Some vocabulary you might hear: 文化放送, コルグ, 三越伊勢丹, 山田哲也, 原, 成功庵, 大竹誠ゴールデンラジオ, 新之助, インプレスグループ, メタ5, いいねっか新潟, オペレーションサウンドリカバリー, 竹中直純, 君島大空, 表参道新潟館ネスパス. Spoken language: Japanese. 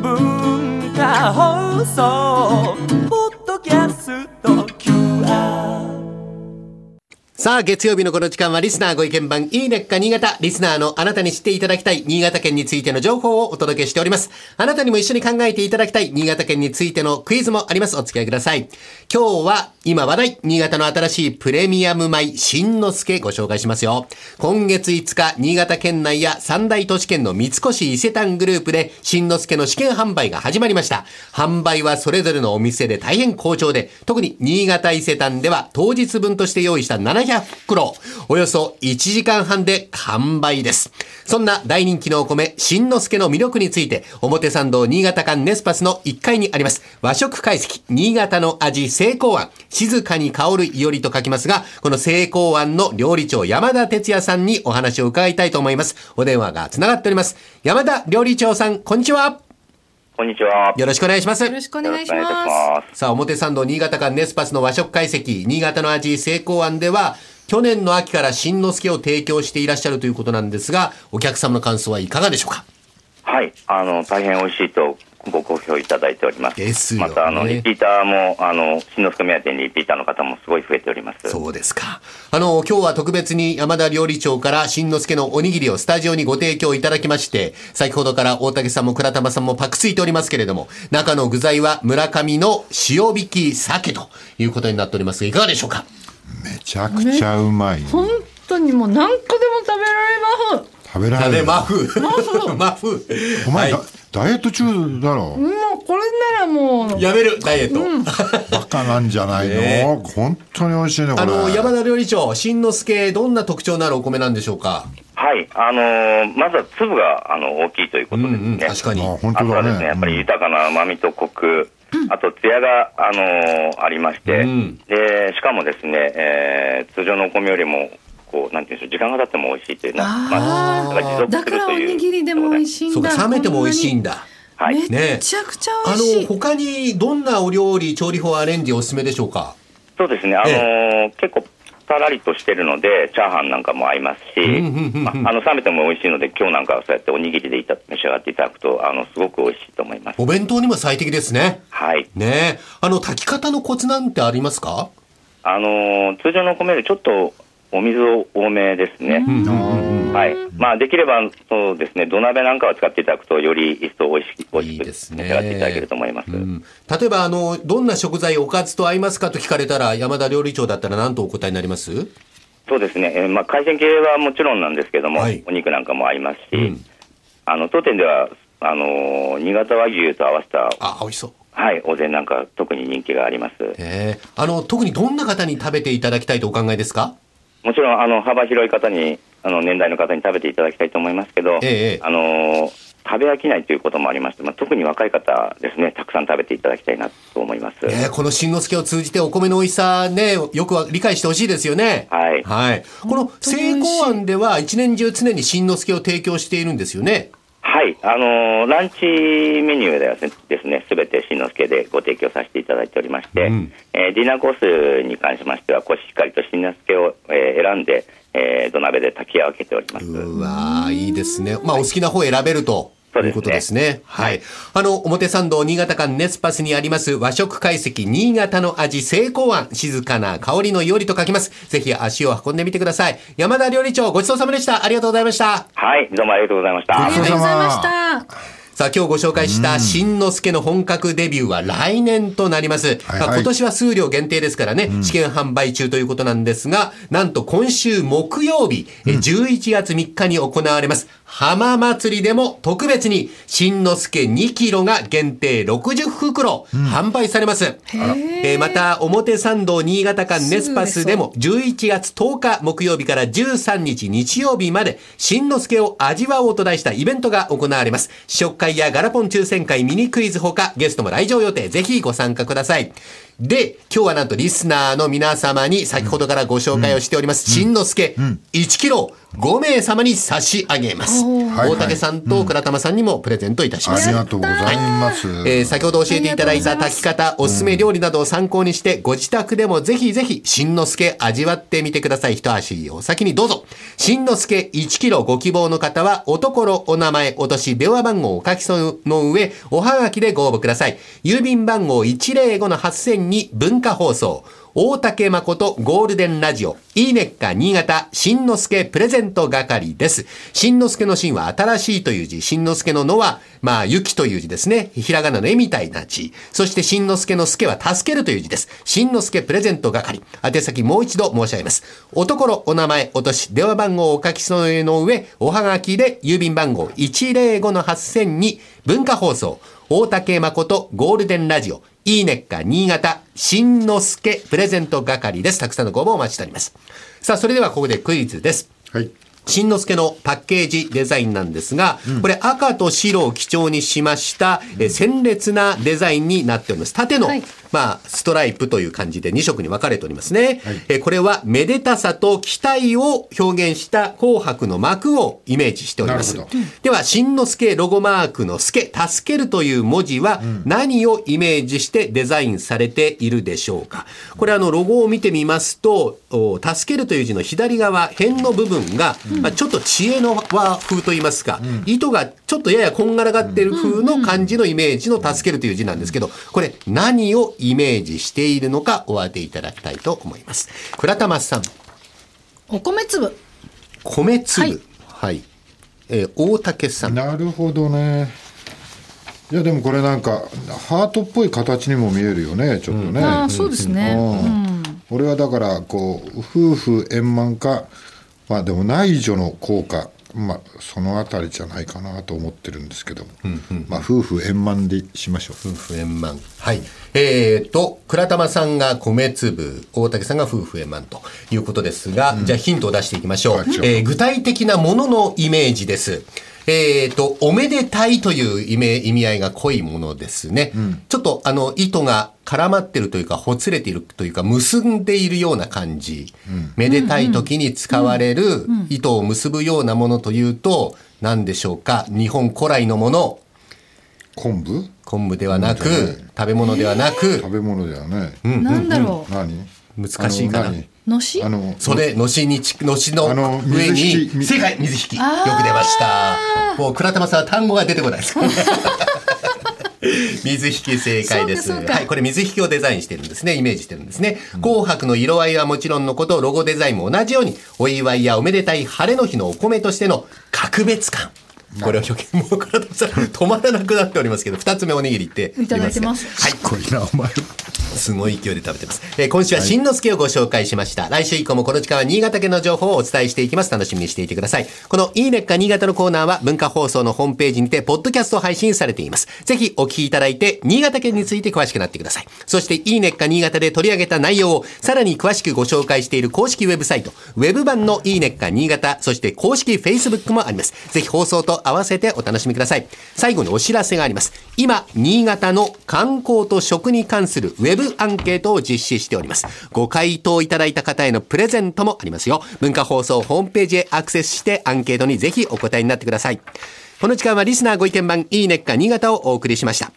文化放送ポッドキャスト QR。 さあ月曜日のこの時間はリスナーご意見番いいねっか新潟、リスナーのあなたに知っていただきたい新潟県についての情報をお届けしております。あなたにも一緒に考えていただきたい新潟県についてのクイズもあります。お付き合いください。今日は今話題、新潟の新しいプレミアム米新之助ご紹介しますよ。今月5日、新潟県内や三大都市圏の三越伊勢丹グループで新之助の試験販売が始まりました。販売はそれぞれのお店で大変好調で、特に新潟伊勢丹では当日分として用意した700袋、およそ1時間半で完売です。そんな大人気のお米新之助の魅力について、表参道新潟館ネスパスの1階にあります和食会席新潟の味成功庵、静かに香るいおりと書きますが、この成功庵の料理長山田哲也さんにお話を伺いたいと思います。お電話がつながっております。山田料理長さん、こんにちは。こんにちは。よろしくお願いします。よろしくお願いします。さあ、表参道新潟館ネスパスの和食会席新潟の味成功庵では、去年の秋から新之助を提供していらっしゃるということなんですが、お客様の感想はいかがでしょうか。はい、大変美味しいとご好評いただいております。ですよね。またリピーターも新之助目当てにリピーターの方もすごい増えております。そうですか。今日は特別に山田料理長から新之助のおにぎりをスタジオにご提供いただきまして、先ほどから大竹さんも倉玉さんもパクついておりますけれども、中の具材は村上の塩引き鮭ということになっておりますが、いかがでしょうか。めちゃくちゃうまい。本当にもう何個でも食べられます。食べられる。マフ。マフ。お前、はい、ダイエット中だろ。もうこれならもうやめるダイエット。うん、バカなんじゃないの、本当に美味しいねこれ。山田料理長、新之助どんな特徴のあるお米なんでしょうか。はい、まずは粒が大きいということですね。うんうん、確かに。本当だね。あとはですね、やっぱり豊かな旨味とコク。あと艶が、ありまして、でしかもですね、通常のお米よりもこうなんていうんでしょう、時間が経っても美味しいというな、だからおにぎりでも美味しいんだ。そうか、冷めても美味しいんだ。はい、めちゃくちゃ美味しい。他にどんなお料理、調理法、アレンジおすすめでしょうか。そうですね、結構さらりとしてるのでチャーハンなんかも合いますし、冷めても美味しいので、今日なんかはそうやっておにぎりで召し上がっていただくとすごく美味しいと思います。お弁当にも最適ですね。はい。ねえ、炊き方のコツなんてありますか。通常のお米よりちょっとお水を多めですね。はい。まあできればそうですね、土鍋なんかを使っていただくとより一層美味しく召し上がっていただけると思います。例えばどんな食材おかずと合いますかと聞かれたら、山田料理長だったら何とお答えになります。そうですね、まあ海鮮系はもちろんなんですけども、はい、お肉なんかも合いますし、当店では新潟和牛と合わせた美味しそう、はい、お膳なんか特に人気があります。特にどんな方に食べていただきたいとお考えですか。もちろん幅広い方に年代の方に食べていただきたいと思いますけど、食べ飽きないということもありまして、特に若い方ですね、たくさん食べていただきたいなと思います。この新之助を通じてお米の美味しさね、よく理解してほしいですよね。はい、はい、この成功庵では一年中常に新之助を提供しているんですよね。はい、ランチメニューではですね、すべて新之助でご提供させていただいておりまして、ディナーコースに関しましては、しっかりと新之助を選んで、土鍋で炊き上げております。うわー、いいですね。まあ、お好きな方を選べると。ということですね。はい。表参道新潟館ネスパスにあります和食会席新潟の味成功庵、静かな香りのいおりと書きます。ぜひ足を運んでみてください。山田料理長、ごちそうさまでした。ありがとうございました。はい、どうもありがとうございました。ありがとうございました。さあ、今日ご紹介した新之助の本格デビューは来年となります。今年は数量限定ですからね、試験販売中ということなんですが、なんと今週木曜日、11月3日に行われます浜祭りでも特別に新之助2キロが限定60袋販売されます。また表参道新潟館ネスパスでも11月10日木曜日から13日日曜日まで新之助を味わおうと題したイベントが行われます。会やガラポン抽選会、ミニクイズほかゲストも来場予定、ぜひご参加ください。で、今日はなんとリスナーの皆様に先ほどからご紹介をしております、新之助1キロ5名様に差し上げます。大竹さんと倉玉さんにもプレゼントいたします。ありがとうございます、先ほど教えていただいた炊き方、おすすめ料理などを参考にして、ご自宅でもぜひぜひ新之助味わってみてください。一足お先にどうぞ。新之助1キロご希望の方はおところ、お名前、お年、電話番号を書きその上おはがきでご応募ください。郵便番号 105-8000 に文化放送大竹誠ゴールデンラジオ、いいねっか新潟、新之助プレゼント係です。新之助の新は新しいという字、新之助ののはまあ雪という字ですね、ひらがなの絵みたいな字、そして新之助の助は助けるという字です。新之助プレゼント係、宛先もう一度申し上げます。おところ、お名前、お年、電話番号を書き添えの上おはがきで、郵便番号 105-8000 に文化放送大竹誠ゴールデンラジオ、いいねっか新潟、新之助プレゼント係です。たくさんのご応募をお待ちしております。さあ、それではここでクイズです、はい、新之助のパッケージデザインなんですが、これ赤と白を基調にしました、鮮烈なデザインになっております。縦の、まあ、ストライプという感じで2色に分かれておりますね、はい、これはめでたさと期待を表現した紅白の幕をイメージしております。では新之助ロゴマークの助、助けるという文字は何をイメージしてデザインされているでしょうか。これロゴを見てみますと、助けるという字の左側辺の部分が、まあ、ちょっと知恵の和風といいますか、糸がちょっとややこんがらがっている風の感じのイメージの助けるという字なんですけど、これ何をイメージしているのかお当ていただきたいと思います。倉玉さん、お米粒。米粒、はい、はい、大竹さん、なるほどね。いやでもこれなんかハートっぽい形にも見えるよね、ちょっとね、あ、そうですね、うん、俺はだからこう夫婦円満か、まあでも内助の効果、まあ、そのあたりじゃないかなと思ってるんですけども、まあ、夫婦円満でしましょう。夫婦円満、はい、倉玉さんが米粒、大竹さんが夫婦円満ということですが、じゃあヒントを出していきましょう、具体的なもののイメージです。おめでたいという意味合いが濃いものですね、ちょっと糸が絡まってるというか、ほつれているというか、結んでいるような感じ、めでたい時に使われる糸を結ぶようなものというと何でしょうか。日本古来のもの、昆布？昆布ではなく、食べ物ではなく、食べ物ではない、何だろう、何、難しいかな。のし、袖、のしに、のしの上に、正解、水引き。よく出ました。もう倉玉さんは単語が出てこないです。水引正解です。はい、これ水引をデザインしてるんですね、イメージしてるんですね。紅白の色合いはもちろんのこと、ロゴデザインも同じようにお祝いやおめでたい晴れの日のお米としての格別感、これを表現、もう倉玉さん止まらなくなっておりますけど、2つ目おにぎりっていただいてます。はい、これな、お前すごい勢いで食べてます、今週は新之助をご紹介しました、来週以降もこの時間は新潟県の情報をお伝えしていきます。楽しみにしていてください。このいいねっか新潟のコーナーは文化放送のホームページにてポッドキャスト配信されています。ぜひお聞きいただいて新潟県について詳しくなってください。そしていいねっか新潟で取り上げた内容をさらに詳しくご紹介している公式ウェブサイト、ウェブ版のいいねっか新潟、そして公式 Facebook もあります。ぜひ放送と合わせてお楽しみください。最後にお知らせがあります。今新潟の観光と食に関するウェブアンケートを実施しております。ご回答いただいた方へのプレゼントもありますよ。文化放送ホームページへアクセスしてアンケートにぜひお答えになってください。この時間はリスナーご意見番いいねっか新潟をお送りしました。